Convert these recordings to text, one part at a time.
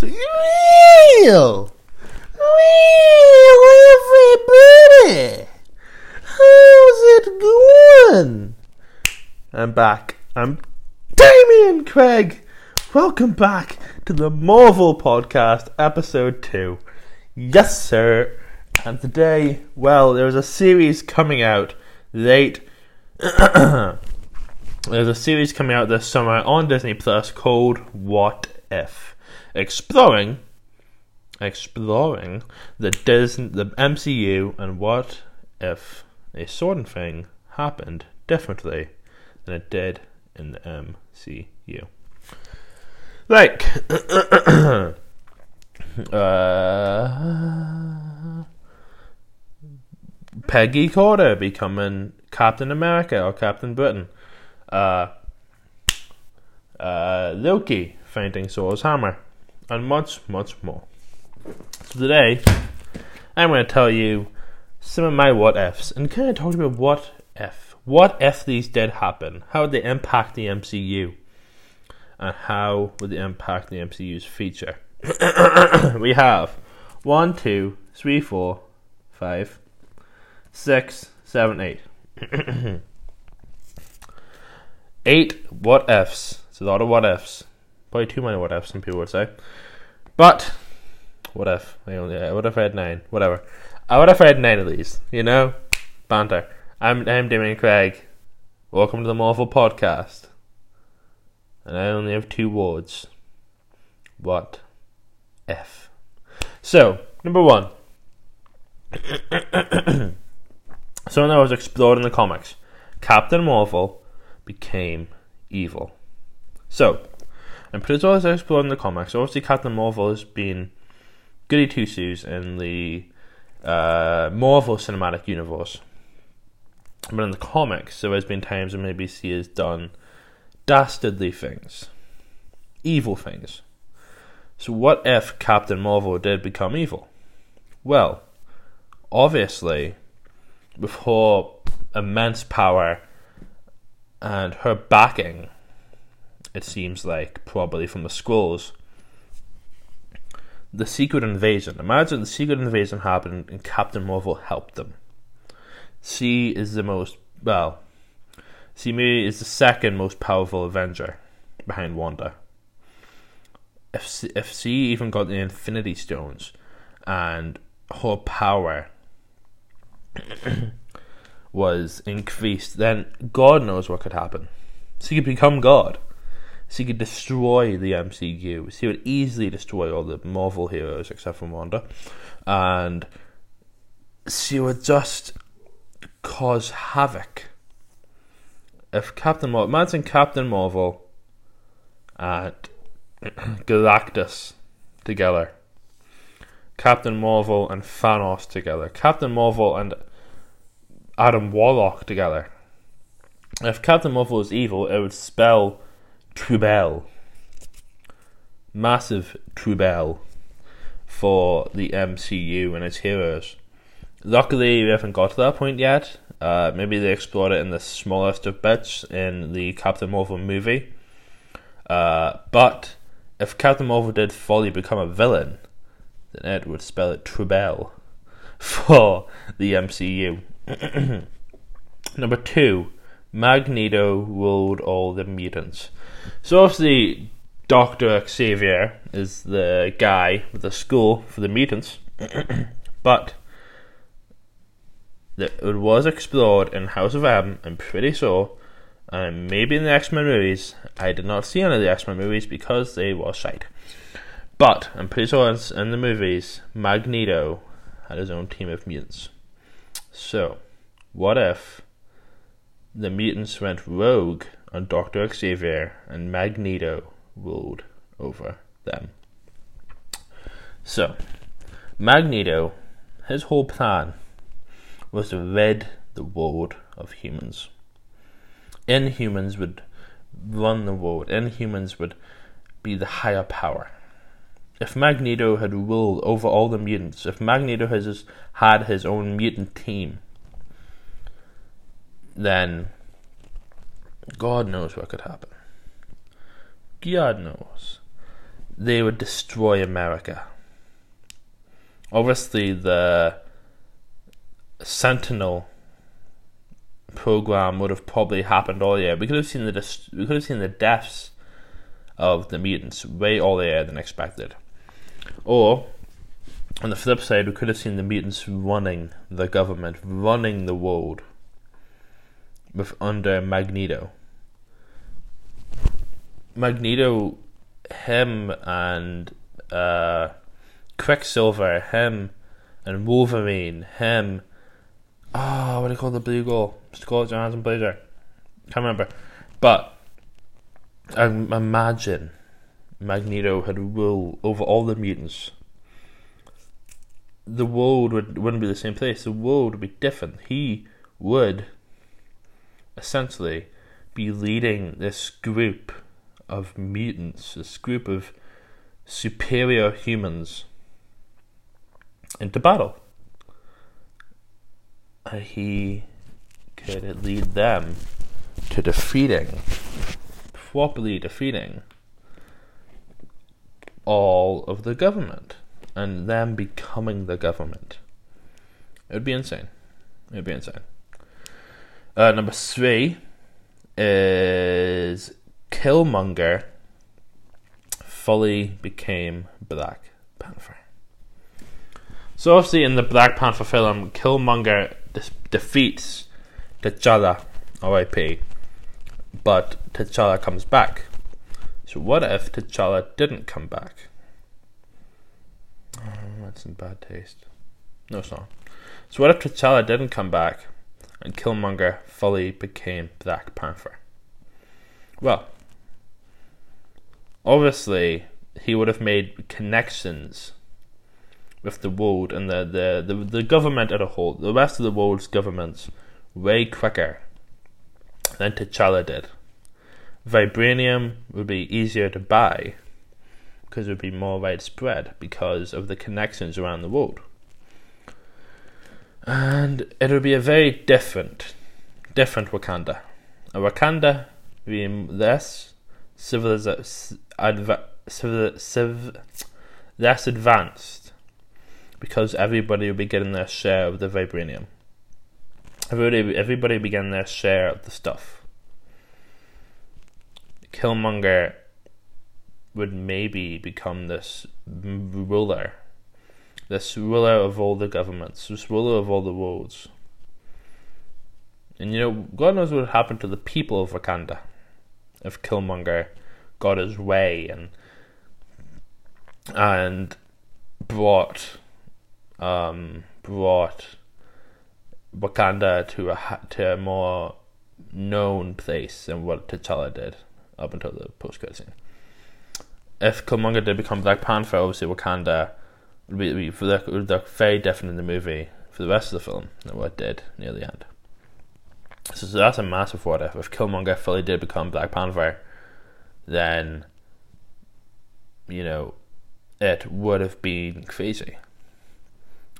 So everybody, how's it going? I'm back. I'm Damian Craig. Welcome back to the Marvel Podcast, episode 2. Yes, sir. And today, well, there's a series coming out late. There's a series coming out this summer on Disney Plus called What If, exploring the MCU and what if a certain thing happened differently than it did in the MCU. Like, Peggy Carter becoming Captain America or Captain Britain. Loki finding Thor's hammer, and much, much more. So today, I'm going to tell you some of my what ifs, and kind of talk about what if these did happen, how would they impact the MCU, and how would they impact the MCU's future. We have 1, 2, 3, 4, 5, 6, 7, 8. 8 what ifs. It's a lot of what ifs. Probably too many what ifs, some people would say. But what if I had 9? Whatever. What if I had 9 of these? You know, banter. I'm Damian Craig. Welcome to the Marvel Podcast. And I only have 2 words. What if? So, number 1. Something that was explored in the comics. Captain Marvel became evil. So, and pretty well as I explored in the comics, obviously Captain Marvel has been goody two shoes in the Marvel Cinematic Universe. But in the comics, there has been times when maybe she has done dastardly things, evil things. So, what if Captain Marvel did become evil? Well, obviously, with her immense power and her backing, it seems like, probably from the Skrulls, the secret invasion. Imagine the secret invasion happened and Captain Marvel helped them. She is the most, well, she maybe is the second most powerful Avenger behind Wanda. If she even got the Infinity Stones and her power was increased, then God knows what could happen. She could become God. She could destroy the MCU. She would easily destroy all the Marvel heroes except for Wanda. And she would just cause havoc. If Captain Marvel, imagine Captain Marvel and Galactus together. Captain Marvel and Thanos together. Captain Marvel and Adam Warlock together. If Captain Marvel was evil, it would spell trouble. Massive trouble for the MCU and its heroes. Luckily, we haven't got to that point yet. Maybe they explored it in the smallest of bits in the Captain Marvel movie. But if Captain Marvel did fully become a villain, then it would spell it trouble for the MCU. Number 2, Magneto ruled all the mutants. So obviously Dr. Xavier is the guy with the school for the mutants, but it was explored in House of M, I'm pretty sure, and maybe in the X-Men movies. I did not see any of the X-Men movies because they were shite, but I'm pretty sure in the movies Magneto had his own team of mutants. So, what if the mutants went rogue on Dr. Xavier and Magneto ruled over them? So, Magneto, his whole plan was to rid the world of humans. Inhumans would run the world. Inhumans would be the higher power. If Magneto had ruled over all the mutants, if Magneto had his own mutant team, then God knows what could happen. God knows. they would destroy America. Obviously, the Sentinel program would have probably happened earlier. We could have seen the deaths of the mutants way earlier than expected. Or, on the flip side, we could have seen the mutants running the government, running the world, with under Magneto. Magneto, him and Quicksilver, him and Wolverine, him. Oh, what do you call the blue girl? Scarlett Johansson plays her. Can't remember. But imagine Magneto had rule over all the mutants. The world wouldn't be the same place. The world would be different. He would essentially be leading this group of mutants, this group of superior humans, into battle. And he could lead them to properly defeating all of the government, and them becoming the government. It would be insane. Number 3 is Killmonger fully became Black Panther. So obviously in the Black Panther film, Killmonger defeats T'Challa, R.I.P. But T'Challa comes back. So what if T'Challa didn't come back? Oh, that's in bad taste. No, it's not. So what if T'Challa didn't come back and Killmonger fully became Black Panther? Well, obviously he would have made connections with the world and the government as a whole, the rest of the world's governments, way quicker than T'Challa did. Vibranium would be easier to buy because it would be more widespread because of the connections around the world. And it would be a very different Wakanda. A Wakanda being less advanced because everybody would be getting their share of the vibranium. Everybody would be getting their share of the stuff. Killmonger would maybe become this ruler. This ruler of all the governments, this ruler of all the worlds. And God knows what would happen to the people of Wakanda if Killmonger got his way and brought Wakanda to a more known place than what T'Challa did up until the post-credit scene. If Killmonger did become Black Panther, obviously Wakanda would look very different in the movie for the rest of the film than what it did near the end. So that's a massive what if. If Killmonger fully did become Black Panther, then it would have been crazy,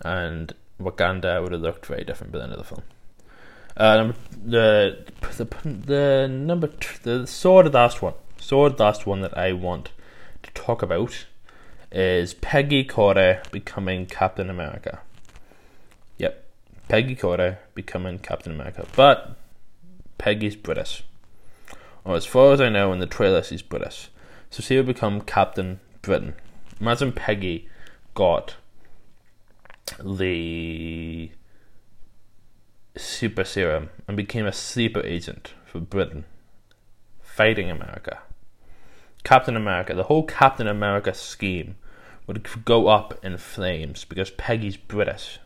and Wakanda would have looked very different by the end of the film. The last one that I want to talk about is Peggy Carter becoming Captain America. Yep, Peggy Carter becoming Captain America. But Peggy's British, or as far as I know in the trailer she's British. So she will become Captain Britain. Imagine Peggy got the super serum and became a sleeper agent for Britain, fighting America. Captain America, the whole Captain America scheme would go up in flames because Peggy's British.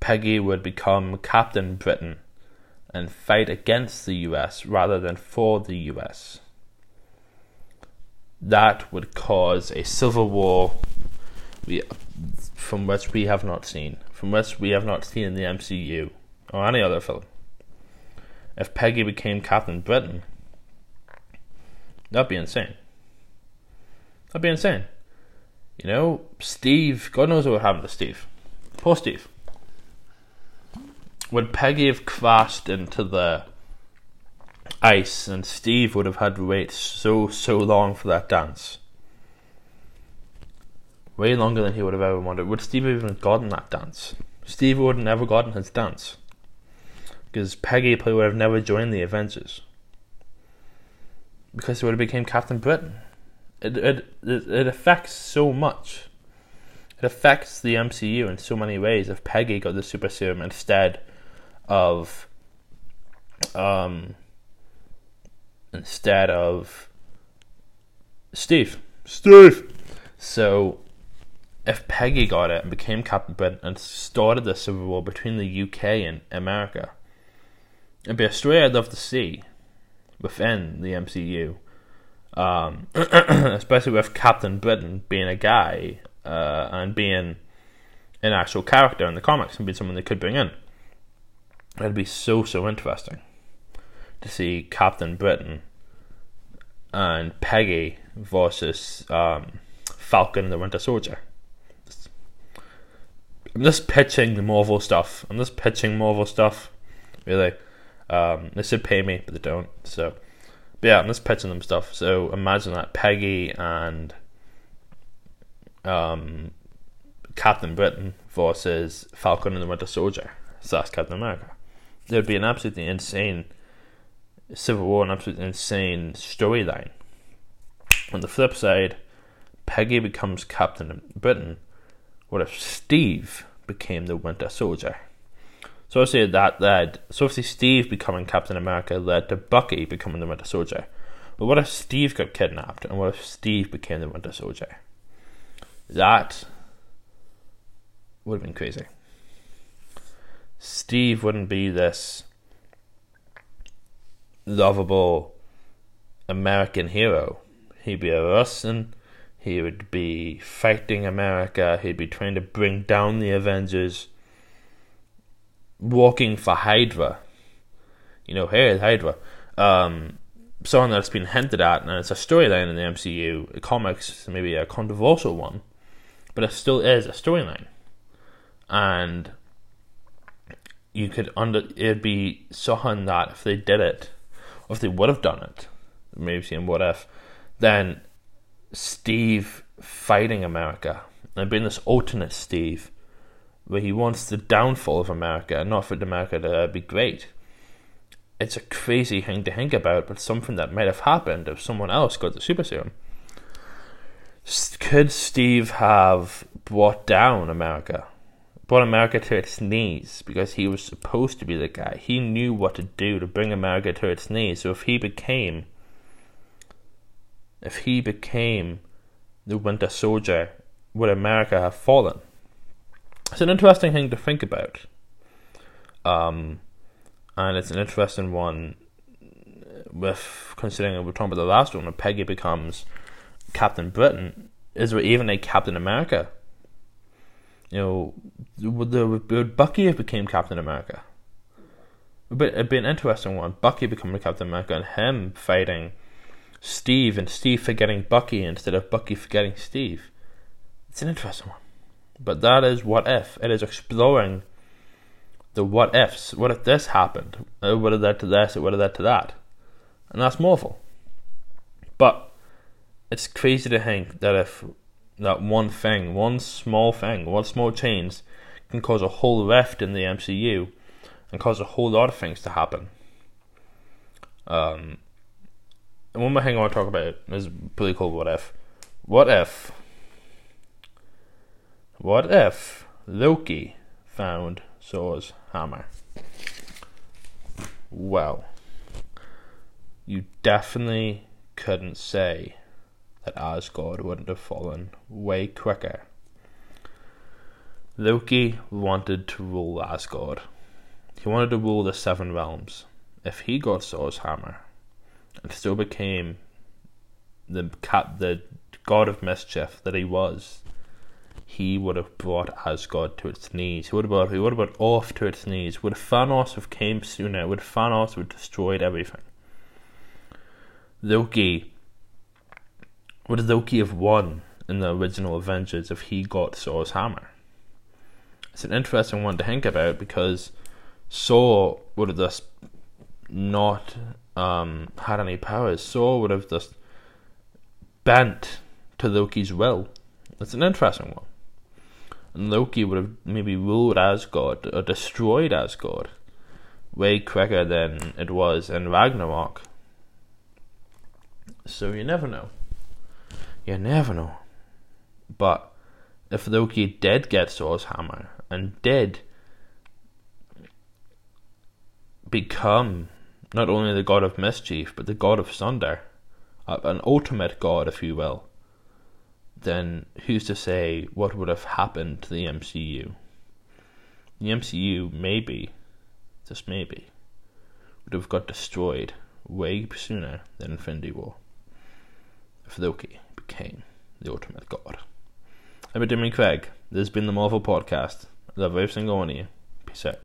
Peggy would become Captain Britain and fight against the US rather than for the US. That would cause a civil war from which we have not seen in the MCU or any other film. If Peggy became Captain Britain, that'd be insane. Steve, God knows what would happen to Steve. Poor Steve. Would Peggy have crashed into the ice and Steve would have had to wait so long for that dance? way longer than he would have ever wanted. Would Steve even have gotten that dance? Steve would have never gotten his dance, because Peggy probably would have never joined the Avengers, because he would have become Captain Britain. It affects so much. It affects the MCU in so many ways. If Peggy got the super serum instead of Steve. So if Peggy got it and became Captain Britain and started the civil war between the UK and America, it'd be a story I'd love to see within the MCU. Especially with Captain Britain being a guy and being an actual character in the comics and being someone they could bring in. It'd be so interesting to see Captain Britain and Peggy versus Falcon and the Winter Soldier. I'm just pitching Marvel stuff, really. They should pay me, but they don't. So, but yeah, I'm just pitching them stuff. So imagine that Peggy and Captain Britain versus Falcon and the Winter Soldier. So that's Captain America. There would be an absolutely insane civil war, an absolutely insane storyline. On the flip side, Peggy becomes Captain Britain. What if Steve became the Winter Soldier? So obviously that led. So obviously Steve becoming Captain America led to Bucky becoming the Winter Soldier. But what if Steve got kidnapped, and what if Steve became the Winter Soldier? That would have been crazy. Steve wouldn't be this lovable American hero. He'd be a Russian. He would be fighting America. He'd be trying to bring down the Avengers, walking for Hydra. You know, hey, Hydra. Someone that's been hinted at, and it's a storyline in the MCU comics, maybe a controversial one, but it still is a storyline. And you could it'd be something that if they did it, or if they would have done it, maybe seeing What If, then Steve fighting America and being this alternate Steve where he wants the downfall of America and not for America to be great. It's a crazy thing to think about, but something that might have happened if someone else got the super serum. Could Steve have brought down America? Brought America to its knees, because he was supposed to be the guy. He knew what to do to bring America to its knees. So if he became the Winter Soldier, would America have fallen? It's an interesting thing to think about, and it's an interesting one, with considering we're talking about the last one, when Peggy becomes Captain Britain. Is there even a Captain America? You know, would Bucky have become Captain America? But it'd be an interesting one. Bucky becoming Captain America and him fighting Steve, and Steve forgetting Bucky instead of Bucky forgetting Steve. It's an interesting one. But that is What If. It is exploring the what ifs. What if this happened? It would have led to this. It would have led to that. And that's Marvel. But it's crazy to think that if that one thing, one small change can cause a whole rift in the MCU and cause a whole lot of things to happen. And one more thing I want to talk about is pretty cool. What if Loki found Thor's hammer? Well, you definitely couldn't say that Asgard wouldn't have fallen way quicker. Loki wanted to rule Asgard. He wanted to rule the Seven Realms. If he got Thor's hammer and still became the god of mischief that he was, he would have brought Asgard to its knees. He would have brought Earth to its knees. Would Thanos have came sooner? Would Thanos have destroyed everything? Would Loki have won in the original Avengers if he got Thor's hammer? It's an interesting one to think about, because Thor would have just not had any powers. Thor would have just bent to Loki's will It's an interesting one. And Loki would have maybe ruled Asgard or destroyed Asgard way quicker than it was in Ragnarok. So you never know. You never know. But if Loki did get Thor's hammer and did become not only the god of mischief but the god of thunder, an ultimate god if you will, then who's to say what would have happened to the MCU? The MCU maybe, just maybe, would have got destroyed way sooner than Infinity War if Loki became the ultimate god. I'm Damian Craig. This has been the Marvel Podcast. I love every single one of you. Peace out.